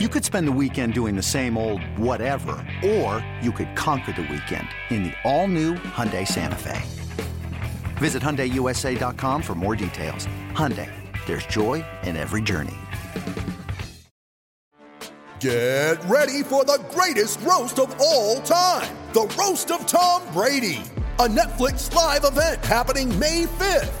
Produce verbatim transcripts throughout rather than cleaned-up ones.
You could spend the weekend doing the same old whatever, or you could conquer the weekend in the all-new Hyundai Santa Fe. Visit Hyundai U S A dot com for more details. Hyundai, there's joy in every journey. Get ready for the greatest roast of all time. The Roast of Tom Brady, a Netflix live event happening May fifth.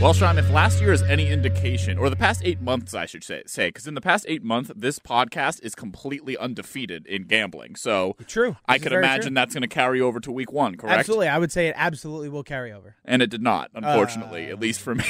Well, Scheim, if last year is any indication, or the past eight months, I should say, say, because in the past eight months, this podcast is completely undefeated in gambling. So true. I could imagine that's going to carry over to week one, correct? Absolutely. I would say it absolutely will carry over. And it did not, unfortunately, uh, at least for me.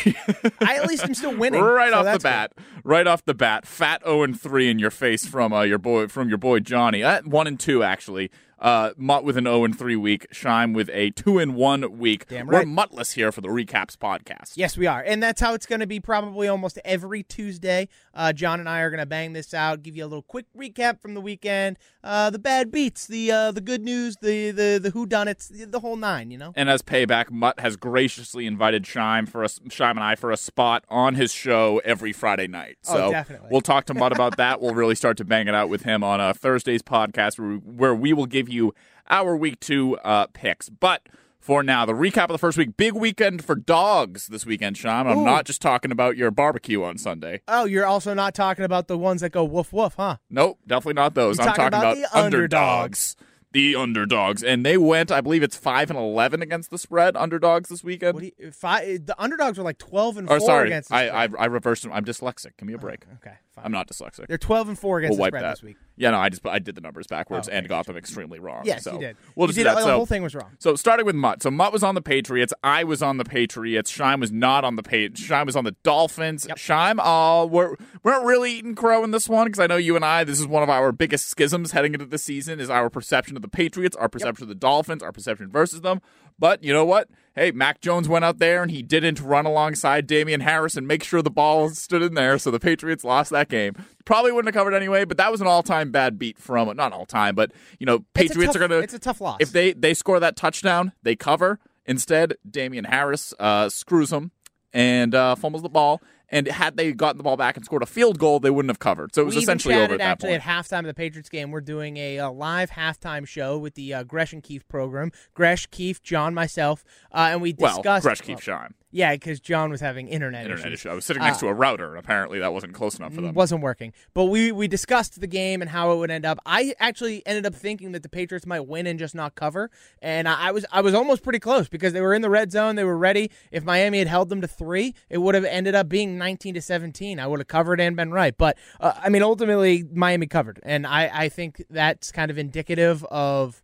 I at least am still winning. Right off the bat. Right off the bat. Fat oh and three in your face from uh, your boy from your boy Johnny. Uh, one and two, actually. Uh, Mutt with an oh and three week, Scheim with a two and one week. Damn right. We're Muttless here for the Recaps podcast. Yes, we are. And that's how it's going to be probably almost every Tuesday. Uh, John and I are going to bang this out, give you a little quick recap from the weekend, uh, the bad beats, the uh, the good news, the the, the whodunits, the whole nine, you know? And as payback, Mutt has graciously invited Scheim, for a, Scheim and I for a spot on his show every Friday night. So oh, definitely. We'll talk to Mutt about that. We'll really start to bang it out with him on uh, Thursday's podcast where we, where we will give you our week two uh, picks. But for now, the recap of the first week. Big weekend for dogs this weekend, Sean. I'm Ooh. not just talking about your barbecue on Sunday. Oh, you're also not talking about the ones that go woof woof, huh? Nope, definitely not those. You're I'm talking, talking about, about the underdogs. underdogs. The underdogs. And they went, I believe it's five and eleven against the spread, underdogs this weekend. What do you, five, the underdogs were like twelve and four oh, sorry. against the spread. I, I, I reversed them. I'm dyslexic. Give me a break. Oh, okay. Fine. I'm not dyslexic. They're twelve and four against we'll the spread that. this week. Yeah, no, I just I did the numbers backwards oh, okay. and got them extremely wrong. Yes, so you did. We'll just you did, do that. The whole so, thing was wrong. So starting with Mutt. So Mutt was on the Patriots. I was on the Patriots. Scheim was not on the Patriots. Scheim was on the Dolphins. Yep. Scheim, uh, we're, we're not really eating crow in this one because I know you and I, this is one of our biggest schisms heading into the season is our perception of the Patriots, our perception yep. of the Dolphins, our perception versus them. But you know what? Hey, Mac Jones went out there and he didn't run alongside Damian Harris and make sure the ball stood in there, so the Patriots lost that game. Probably wouldn't have covered anyway, but that was an all-time bad beat from, not all-time, but, you know, Patriots tough, are going to. It's a tough loss. If they, they score that touchdown, they cover. Instead, Damian Harris uh, screws him and uh, fumbles the ball. And had they gotten the ball back and scored a field goal, they wouldn't have covered. So it was we essentially over at that actually point. Actually, at halftime of the Patriots game, we're doing a, a live halftime show with the uh, Gresh and Keefe program. Gresh, Keefe, John, myself, uh, and we discussed. Well, Gresh, Keefe, Scheim. Yeah, because John was having internet, internet issues. Issue. I was sitting next uh, to a router, and apparently that wasn't close enough for them. It wasn't working. But we, we discussed the game and how it would end up. I actually ended up thinking that the Patriots might win and just not cover, and I was I was almost pretty close because they were in the red zone. They were ready. If Miami had held them to three, it would have ended up being nineteen to seventeen. I would have covered and been right. But, uh, I mean, ultimately, Miami covered, and I, I think that's kind of indicative of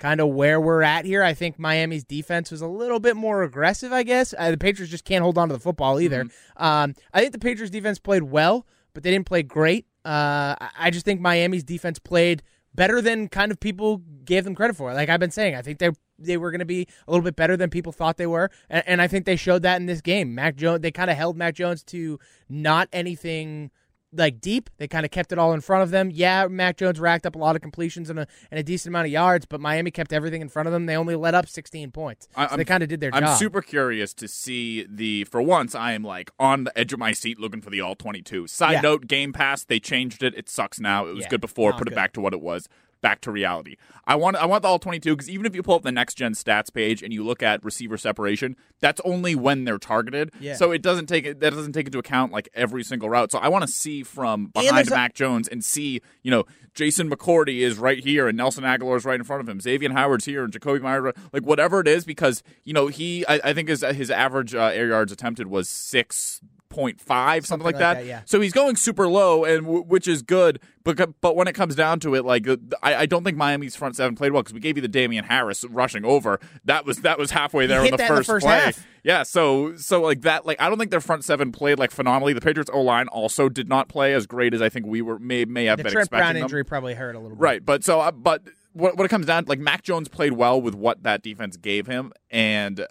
kind of where we're at here. I think Miami's defense was a little bit more aggressive, I guess. Uh, the Patriots just can't hold on to the football either. Mm-hmm. Um, I think the Patriots' defense played well, but they didn't play great. Uh, I just think Miami's defense played better than kind of people gave them credit for. Like I've been saying, I think they they were going to be a little bit better than people thought they were, and, and I think they showed that in this game. Mac Jones, they kind of held Mac Jones to not anything like deep. They kind of kept it all in front of them. Yeah, Mac Jones racked up a lot of completions and a, and a decent amount of yards, but Miami kept everything in front of them. They only let up sixteen points. So I'm, they kind of did their I'm job. I'm super curious to see the, for once, I am like on the edge of my seat looking for the all twenty-two. Side yeah. note, Game Pass, they changed it. It sucks now. It was yeah, good before. Put good. it back to what it was. Back to reality. I want I want the all twenty-two because even if you pull up the next gen stats page and you look at receiver separation, that's only when they're targeted. Yeah. So it doesn't take that doesn't take into account like every single route. So I want to see from behind Mac a- Jones and see, you know, Jason McCourty is right here and Nelson Aguilar is right in front of him. Xavier Howard's here and Jacoby Myers, like whatever it is, because, you know, he I, I think his his average uh, air yards attempted was six. point five, something, something like, like that. that yeah. So he's going super low, and w- which is good, but but when it comes down to it, like I, I don't think Miami's front seven played well because we gave you the Damian Harris rushing over. That was that was halfway there on the, the first play. Half. Yeah, so so like that, like I don't think their front seven played like phenomenally. The Patriots O-line also did not play as great as I think we were may may have the been expecting. The Trent Brown injury them. probably hurt a little bit. Right, but so uh, but what, what it comes down to, like, Mac Jones played well with what that defense gave him, and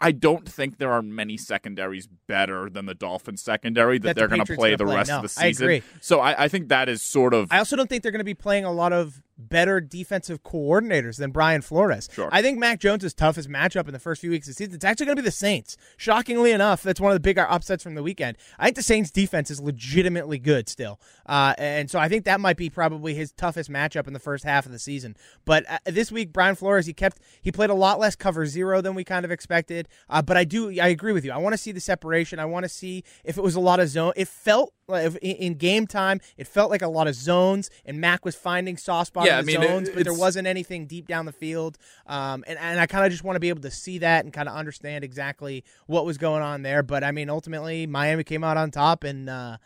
I don't think there are many secondaries better than the Dolphins secondary that, that they're the going to play the play. rest no, of the season. I agree. So I, I think that is sort of... I also don't think they're going to be playing a lot of better defensive coordinators than Brian Flores. Sure. I think Mac Jones' toughest matchup in the first few weeks of the season, it's actually going to be the Saints. Shockingly enough, that's one of the bigger upsets from the weekend. I think the Saints' defense is legitimately good still. Uh, and so I think that might be probably his toughest matchup in the first half of the season. But uh, this week, Brian Flores, he kept he played a lot less cover zero than we kind of expected. Uh, but I do, I agree with you. I want to see the separation. I want to see if it was a lot of zone. It felt like in game time, it felt like a lot of zones, and Mac was finding soft spots yeah, in the I mean, zones, it, but there wasn't anything deep down the field. Um, and, and I kind of just want to be able to see that and kind of understand exactly what was going on there. But I mean, ultimately, Miami came out on top, and uh,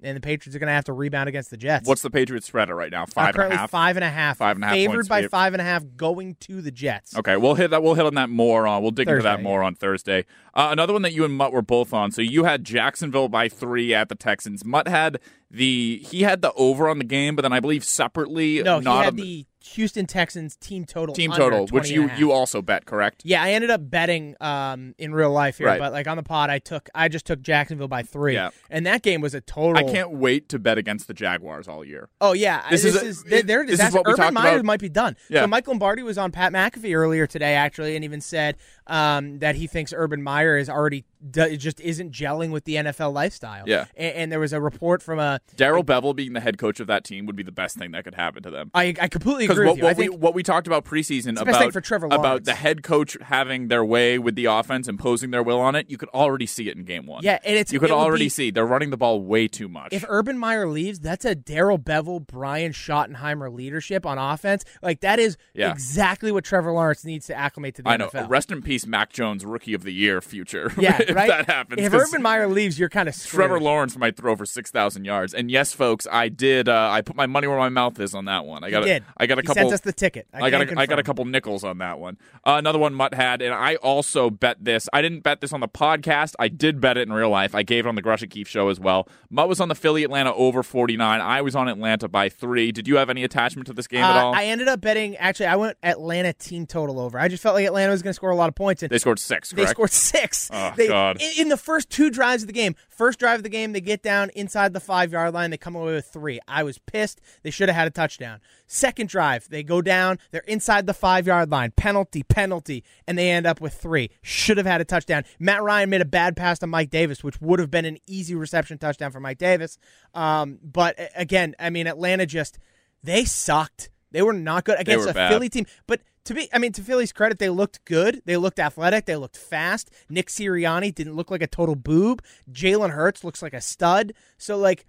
and the Patriots are going to have to rebound against the Jets. What's the Patriots spread at right now? Five uh, and a half? Five and a half. Five and a half. Favored by five and a half going to the Jets. Okay, we'll hit that. We'll hit on that more. Uh, we'll dig Thursday, into that more yeah. on Thursday. Uh, another one that you and Mutt were both on. So you had Jacksonville by three at the Texans. Mutt had the he had the over on the game, but then I believe separately. No, not he had a, the Houston Texans team total. Team total, which you, you also bet, correct? Yeah, I ended up betting um, in real life here, right. but like on the pod, I took I just took Jacksonville by three, yeah. and that game was a total. I can't wait to bet against the Jaguars all year. Oh yeah, this, this is, is a, they're this is what Urban Meyer might be done. Yeah. So Mike Lombardi was on Pat McAfee earlier today, actually, and even said um, that he thinks Urban Meyer is already d- just isn't gelling with the N F L lifestyle. Yeah, and, and there was a report from a Daryl Bevell being the head coach of that team would be the best thing that could happen to them. I, I completely. agree. What, what, we, what we talked about preseason about, for about the head coach having their way with the offense, imposing their will on it, you could already see it in game one. Yeah, and it's you could it already be, see they're running the ball way too much. If Urban Meyer leaves, that's a Daryl Bevell, Brian Schottenheimer leadership on offense. Like that is yeah. exactly what Trevor Lawrence needs to acclimate to the I know. N F L. Rest in peace, Mac Jones, Rookie of the Year future. Yeah, if right? that happens, if Urban Meyer leaves, you're kind of screwed. Trevor Lawrence might throw for six thousand yards. And yes, folks, I did. Uh, I put my money where my mouth is on that one. I got it. I got. A couple, he sent us the ticket. I, I, got a, I got a couple nickels on that one. Uh, another one Mutt had, and I also bet this. I didn't bet this on the podcast. I did bet it in real life. I gave it on the Gresh and Keefe show as well. Mutt was on the Philly Atlanta over forty-nine. I was on Atlanta by three. Did you have any attachment to this game uh, at all? I ended up betting, actually, I went Atlanta team total over. I just felt like Atlanta was going to score a lot of points. And they scored six, correct? They scored six. Oh, they, God. In, in the first two drives of the game, first drive of the game, they get down inside the five-yard line. They come away with three. I was pissed. They should have had a touchdown. Second drive, they go down, they're inside the five-yard line, penalty, penalty, and they end up with three. Should have had a touchdown. Matt Ryan made a bad pass to Mike Davis, which would have been an easy reception touchdown for Mike Davis. Um, but, again, I mean, Atlanta just, they sucked. They were not good against a bad Philly team. But to be, I mean, to Philly's credit, they looked good. They looked athletic. They looked fast. Nick Sirianni didn't look like a total boob. Jalen Hurts looks like a stud. So, like,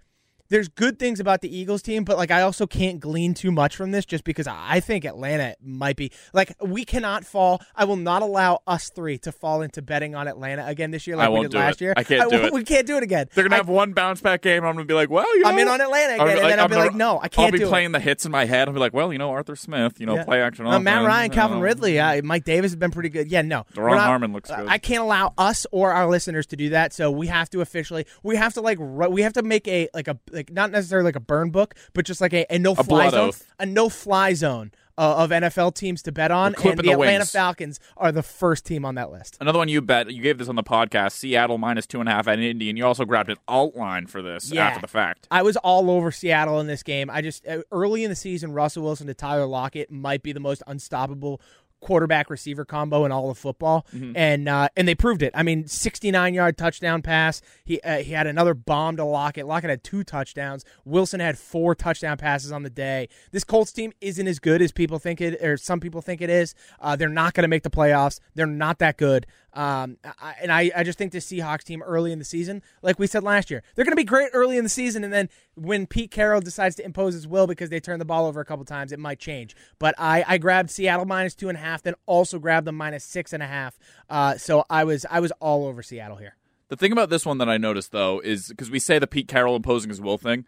there's good things about the Eagles team, but like I also can't glean too much from this just because I think Atlanta might be like we cannot fall. I will not allow us three to fall into betting on Atlanta again this year like I won't we did do last it. year. I can't I, do we, it. We can't do it again. They're going to have one bounce back game and I'm going to be like, well, you know. I'm in on Atlanta again. Like, and then I'll I'm be gonna, like, no, I can't do it. I'll be do playing it. the hits in my head. I'll be like, well, you know, Arthur Smith, you know, yeah. play action. Uh, Matt Ryan, Calvin Ridley, uh, Mike Davis has been pretty good. Yeah, no. Daron Harmon looks good. I can't allow us or our listeners to do that. So we have to officially, we have to like, we have to make a, like a, like Like not necessarily like a burn book, but just like a, a no-fly zone, oath. a no-fly zone uh, of N F L teams to bet on, and the, the Atlanta wings. Falcons are the first team on that list. Another one you bet, you gave this on the podcast, Seattle minus two and a half at Indy, and you also grabbed an alt line for this yeah. after the fact. I was all over Seattle in this game. I just, early in the season, Russell Wilson to Tyler Lockett might be the most unstoppable quarterback receiver combo in all of football, mm-hmm. and uh, and they proved it. I mean, sixty-nine yard touchdown pass. He uh, he had another bomb to Lockett. Lockett had two touchdowns. Wilson had four touchdown passes on the day. This Colts team isn't as good as people think it, or some people think it is. Uh, they're not going to make the playoffs. They're not that good. Um, I, and I, I just think this Seahawks team early in the season, like we said last year, they're going to be great early in the season, and then when Pete Carroll decides to impose his will because they turn the ball over a couple times, it might change. But I, I grabbed Seattle minus two and a half, then also grabbed them minus six and a half. Uh, so I was I was all over Seattle here. The thing about this one that I noticed, though, is because we say the Pete Carroll imposing his will thing,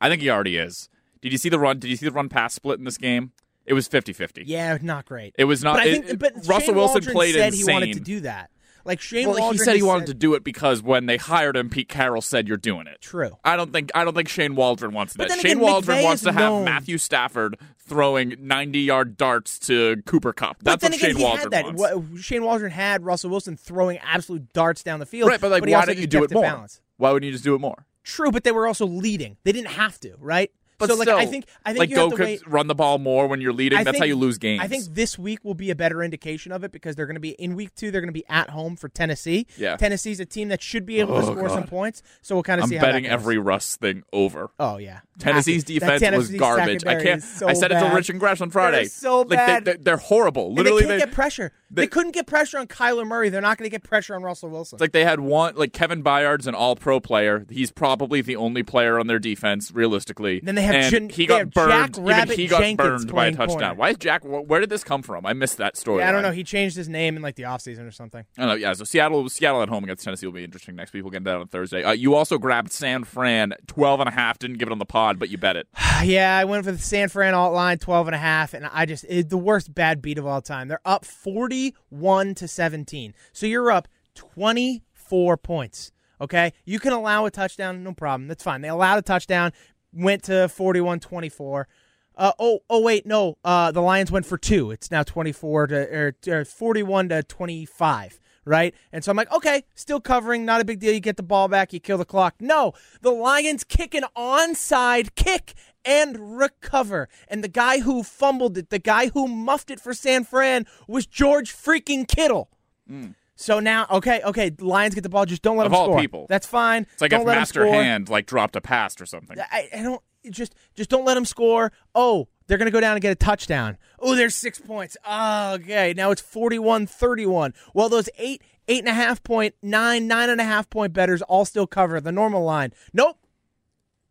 I think he already is. Did you see the run? Did you see the run-pass split in this game? It was fifty-fifty. Yeah, not great. It was not. But I think, it, but Russell Shane Wilson Waldron played said insane. He wanted to do that. Like Shane well, Waldron, he said he wanted said, to do it because when they hired him, Pete Carroll said you're doing it. True. I don't think I don't think Shane Waldron wants that. Shane again, Waldron McVay wants to have known. Matthew Stafford throwing ninety-yard darts to Cooper Kupp. That's what again, Shane Waldron that. wants. Shane Waldron had Russell Wilson throwing absolute darts down the field. Right, but like, but why didn't you do it more? Balance. Why wouldn't you just do it more? True, but they were also leading. They didn't have to, right? But so, like, still, I think, I think like you have go to wait. Run the ball more when you're leading. I That's think, how you lose games. I think this week will be a better indication of it because they're going to be in week two. They're going to be at home for Tennessee. Yeah. Tennessee's a team that should be able oh, to score God. some points. So we'll kind of I'm see. I'm betting how that goes. Every Russ thing over. Oh yeah. Tennessee's Hackett. defense Tennessee's was garbage. I can't. So I said bad. it to Rich and Gresh on Friday. They're so like, bad. They, they, they're horrible. Literally, and they can't they, get pressure. They, they couldn't get pressure on Kyler Murray. They're not going to get pressure on Russell Wilson. It's like they had one. Like Kevin Byard's an All-Pro player. He's probably the only player on their defense, realistically. Then they have Jen- he got burned. Jack Rabbit Even he got Jenkins burned by a touchdown. Corner. Why is Jack? Where did this come from? I missed that story. Yeah, I don't know. He changed his name in like the offseason or something. I don't know. Yeah. So Seattle, Seattle at home against Tennessee will be interesting next week. We'll get that on Thursday. Uh, you also grabbed San Fran twelve and a half. Didn't give it on the pod, but you bet it. Yeah, I went for the San Fran alt line twelve and a half, and I just it, the worst bad beat of all time. They're up forty-one to seventeen. So you're up twenty-four points. Okay, you can allow a touchdown, no problem. That's fine. They allowed a touchdown. Went to forty-one twenty-four. Uh, oh, oh, wait, no. Uh, the Lions went for two. It's now twenty-four to or, or forty-one to twenty-five, right? And so I'm like, okay, still covering, not a big deal. You get the ball back, you kill the clock. No, the Lions kick an onside kick and recover. And the guy who fumbled it, the guy who muffed it for San Fran, was George freaking Kittle. Mm. So now, okay, okay, Lions get the ball. Just don't let them score. Of all people. That's fine. It's like if Master Hand like dropped a pass or something. I, I don't just just don't let them score. Oh, they're going to go down and get a touchdown. Oh, there's six points. Oh, okay, now it's forty-one thirty-one. Well, those eight, eight and a half point, nine, nine and a half point bettors all still cover the normal line. Nope.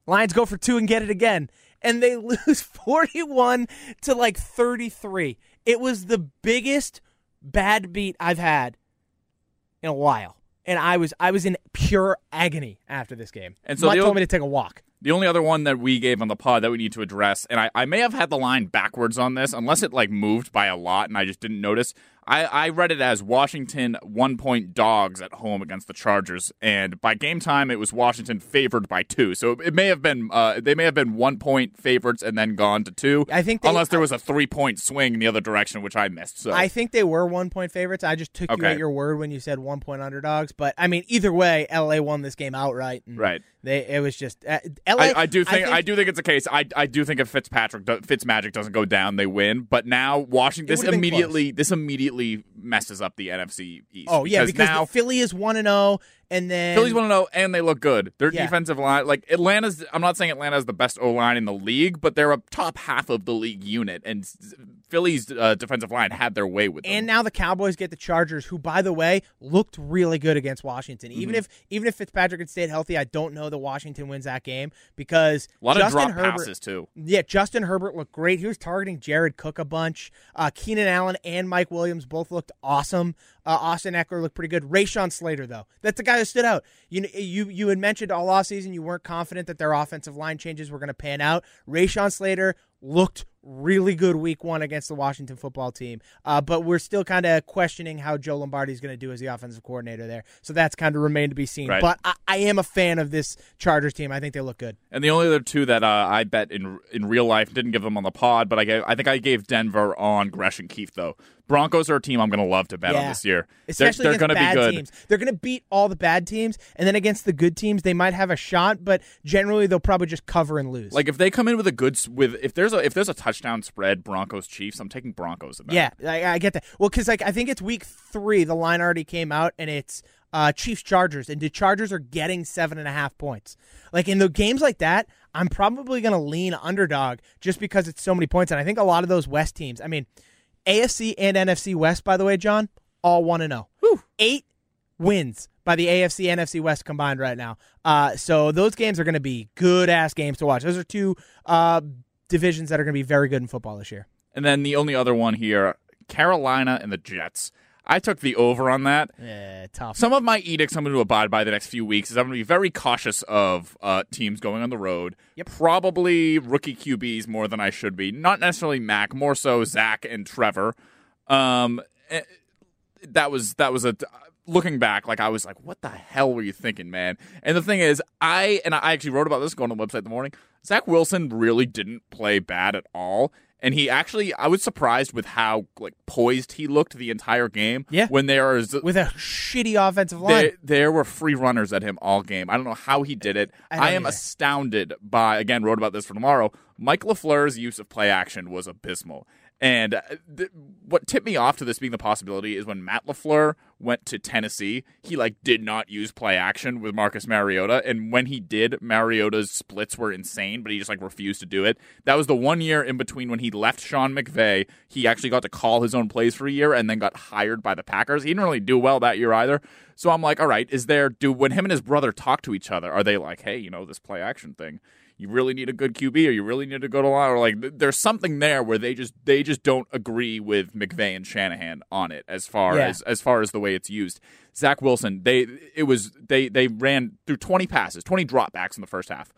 Lions go for two and get it again, and they lose forty-one to like thirty-three. It was the biggest bad beat I've had in a while, and I was I was in pure agony after this game. And so Mutt told me to take a walk. The only other one that we gave on the pod that we need to address, and I, I may have had the line backwards on this, unless it like moved by a lot and I just didn't notice. I, I read it as Washington one-point dogs at home against the Chargers, and by game time it was Washington favored by two. So it may have been uh, they may have been one-point favorites and then gone to two, I think they, unless there was a three-point swing in the other direction, which I missed. So I think they were one-point favorites. I just took okay. you at your word when you said one-point underdogs. But, I mean, either way, L A won this game outright. And right. They, it was just uh, – L A. I, I, do think, I, think, I do think it's a case. I I do think if Fitzpatrick, Fitzmagic doesn't go down, they win. But now Washington – this immediately – this immediately – messes up the N F C East. Oh, yeah, because, because now Philly is one and oh, and then... Philly's one and oh, and they look good. Their yeah. defensive line... Like, Atlanta's... I'm not saying Atlanta is the best O-line in the league, but they're a top half of the league unit, and Philly's uh, defensive line had their way with them. And now the Cowboys get the Chargers, who, by the way, looked really good against Washington. Even mm-hmm. if even if Fitzpatrick had stayed healthy, I don't know that Washington wins that game, because... A lot Justin of drop Herbert, passes, too. Yeah, Justin Herbert looked great. He was targeting Jared Cook a bunch. Uh, Keenan Allen and Mike Williams both looked awesome. Uh, Austin Eckler looked pretty good. Rashawn Slater, though. That's the guy that stood out. You you you had mentioned all offseason you weren't confident that their offensive line changes were going to pan out. Rashawn Slater looked really good week one against the Washington football team. Uh, but we're still kind of questioning how Joe Lombardi is going to do as the offensive coordinator there. So that's kind of remained to be seen. Right. But I, I am a fan of this Chargers team. I think they look good. And the only other two that uh, I bet in in real life, didn't give them on the pod, but I gave, I think I gave Denver on Gresh and Keefe, though. Broncos are a team I'm going to love to bet yeah. on this year. Especially they're, they're against bad be good. teams. They're going to beat all the bad teams, and then against the good teams, they might have a shot, but generally they'll probably just cover and lose. Like if they come in with a good with if there's a if there's a touchdown spread, Broncos Chiefs, I'm taking Broncos. About. Yeah, I, I get that. Well, because like I think it's week three, the line already came out, and it's uh, Chiefs Chargers, and the Chargers are getting seven and a half points. Like in the games like that, I'm probably going to lean underdog just because it's so many points, and I think a lot of those West teams. I mean. A F C and N F C West, by the way, John, all one and oh. Eight wins by the A F C and N F C West combined right now. Uh, so those games are going to be good-ass games to watch. Those are two uh, divisions that are going to be very good in football this year. And then the only other one here, Carolina and the Jets. I took the over on that. Yeah, tough. Some of my edicts I'm going to abide by the next few weeks is I'm going to be very cautious of uh, teams going on the road. Yep. Probably rookie Q Bs more than I should be. Not necessarily Mac, more so Zach and Trevor. Um, that was that was a looking back, like I was like, what the hell were you thinking, man? And the thing is, I and I actually wrote about this going on the website in the morning. Zach Wilson really didn't play bad at all. And he actually, I was surprised with how like poised he looked the entire game. Yeah. When there was with a shitty offensive line, there, there were free runners at him all game. I don't know how he did it. I, I am either. astounded by. Again, wrote about this for tomorrow. Mike LaFleur's use of play action was abysmal. And th- what tipped me off to this being the possibility is when Matt LaFleur went to Tennessee, he like did not use play action with Marcus Mariota. And when he did, Mariota's splits were insane, but he just like refused to do it. That was the one year in between when he left Sean McVay. He actually got to call his own plays for a year and then got hired by the Packers. He didn't really do well that year either. So I'm like, all right, is there, do when him and his brother talk to each other, are they like, hey, you know, this play action thing? You really need a good Q B, or you really need to go to line, or like there's something there where they just they just don't agree with McVay and Shanahan on it as far yeah. as as far as the way it's used. Zach Wilson, they it was they they ran through twenty passes, twenty dropbacks in the first half.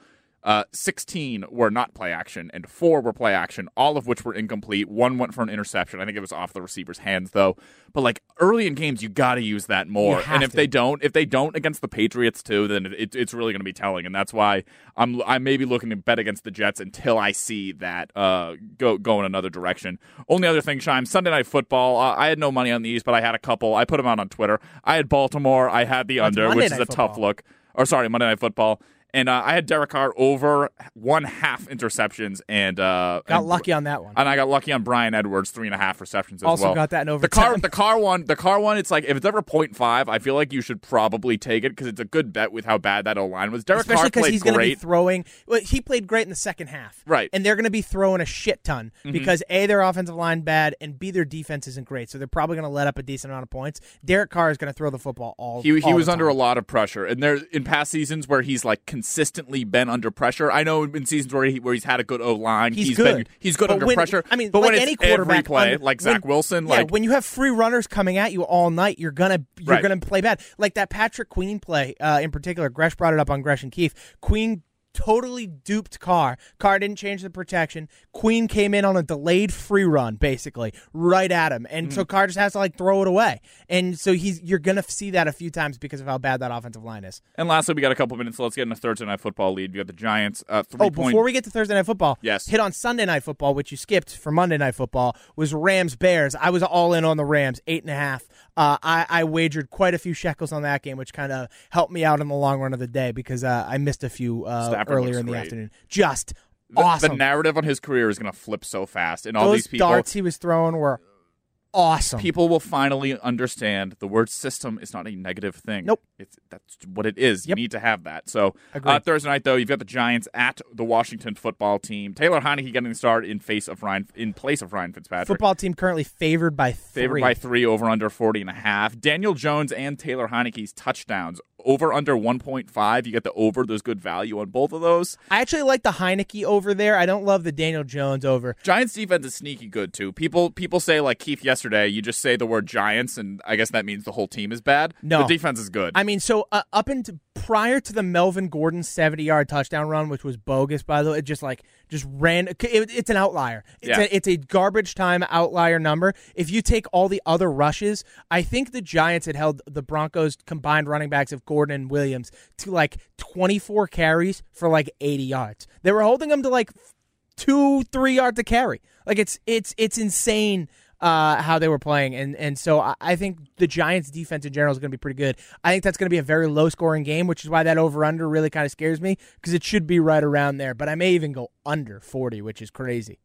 Uh, sixteen were not play action, and four were play action, all of which were incomplete. One went for an interception. I think it was off the receiver's hands, though. But like early in games, you got to use that more. And if to. they don't, if they don't against the Patriots too, then it, it's really going to be telling. And that's why I'm I may be looking to bet against the Jets until I see that uh, go go in another direction. Only other thing, Scheim, Sunday Night Football. Uh, I had no money on these, but I had a couple. I put them out on Twitter. I had Baltimore. I had the that's under, Monday which Night is a Football. tough look. Or sorry, Monday Night Football. And uh, I had Derek Carr over one half interceptions, and uh, got and, lucky on that one. And I got lucky on Bryan Edwards three and a half receptions as also well. Also got that in over the Carr, the Carr one. The Carr one. It's like if it's ever point five, I feel like you should probably take it because it's a good bet with how bad that O line was. Derek Especially Carr played he's great. Be throwing, well, he played great in the second half, right? And they're going to be throwing a shit ton mm-hmm. because A, their offensive line bad, and B, their defense isn't great, so they're probably going to let up a decent amount of points. Derek Carr is going to throw the football all. He all he was the time. under a lot of pressure, and there in past seasons where he's like. Consistently been under pressure. I know in seasons where he where he's had a good O line, he's, he's good. Been, he's good but under when, pressure. I mean, but like when any it's quarterback every play, under, like Zach when, Wilson, yeah, like when you have free runners coming at you all night, you're gonna you're right. gonna play bad. Like that Patrick Queen play uh, in particular. Gresh brought it up on Gresh and Keefe. Queen totally duped Carr. Carr didn't change the protection. Queen came in on a delayed free run, basically, right at him. And mm-hmm. so Carr just has to, like, throw it away. And so he's you're going to see that a few times because of how bad that offensive line is. And lastly, we got a couple minutes. So let's get into Thursday Night Football lead. We got the Giants. Uh, three oh, point... before we get to Thursday Night Football, yes. hit on Sunday Night Football, which you skipped for Monday Night Football, was Rams-Bears. I was all in on the Rams, eight and a half. Uh, I, I wagered quite a few shekels on that game, which kind of helped me out in the long run of the day because uh, I missed a few uh, Stafford earlier in the great. afternoon. Just the, awesome. The narrative on his career is going to flip so fast. And all Those these people, darts he was throwing were awesome. People will finally understand the word system is not a negative thing. Nope. It's, that's what it is. Yep. You need to have that. So uh, Thursday night, though, you've got the Giants at the Washington football team. Taylor Heineke getting the start in, face of Ryan, in place of Ryan Fitzpatrick. Football team currently favored by three. Favored by three, over under forty and a half. Daniel Jones and Taylor Heineke's touchdowns. Over under one point five, you get the over. There's good value on both of those. I actually like the Heineke over there. I don't love the Daniel Jones over. Giants defense is sneaky good, too. People people say, like Keith yesterday, you just say the word Giants, and I guess that means the whole team is bad. No. The defense is good. I mean, so uh, up into prior to the Melvin Gordon seventy-yard touchdown run, which was bogus, by the way, it just like just ran. It, it's an outlier. It's, yeah. a, it's a garbage time outlier number. If you take all the other rushes, I think the Giants had held the Broncos combined running backs of Gordon and Williams to like twenty-four carries for like eighty yards. They were holding them to like two, three yards a carry. Like it's it's it's insane uh, how they were playing, and and so I, I think the Giants' defense in general is going to be pretty good. I think that's going to be a very low scoring game, which is why that over under really kind of scares me because it should be right around there. But I may even go under forty, which is crazy.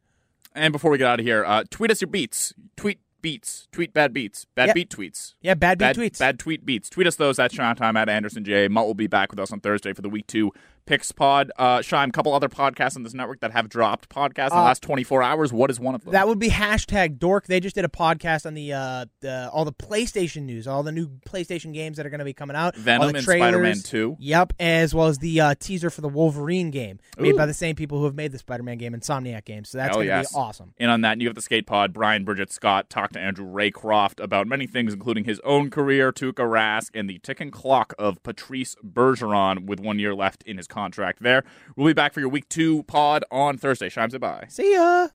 And before we get out of here, uh, tweet us your beats. Tweet. Beats. Tweet bad beats. Bad yep. beat tweets. Yeah, bad beat bad, tweets. Bad tweet beats. Tweet us those at Sean Time, at Anderson J. Mutt will be back with us on Thursday for the week two Picks Pod. Uh, Scheim, a couple other podcasts on this network that have dropped podcasts in uh, the last twenty-four hours. What is one of them? That would be hashtag Dork. They just did a podcast on the, uh, the all the PlayStation news, all the new PlayStation games that are going to be coming out. Venom and Spider-Man two. Yep, as well as the uh, teaser for the Wolverine game made Ooh. by the same people who have made the Spider-Man game, Insomniac game. So that's Hell going to yes. be awesome. And on that, you have the Skate Pod. Brian, Bridget, Scott talked to Andrew Raycroft about many things, including his own career, Tuukka Rask, and the ticking clock of Patrice Bergeron with one year left in his contract there. We'll be back for your week two pod on Thursday. Scheim, bye. See ya.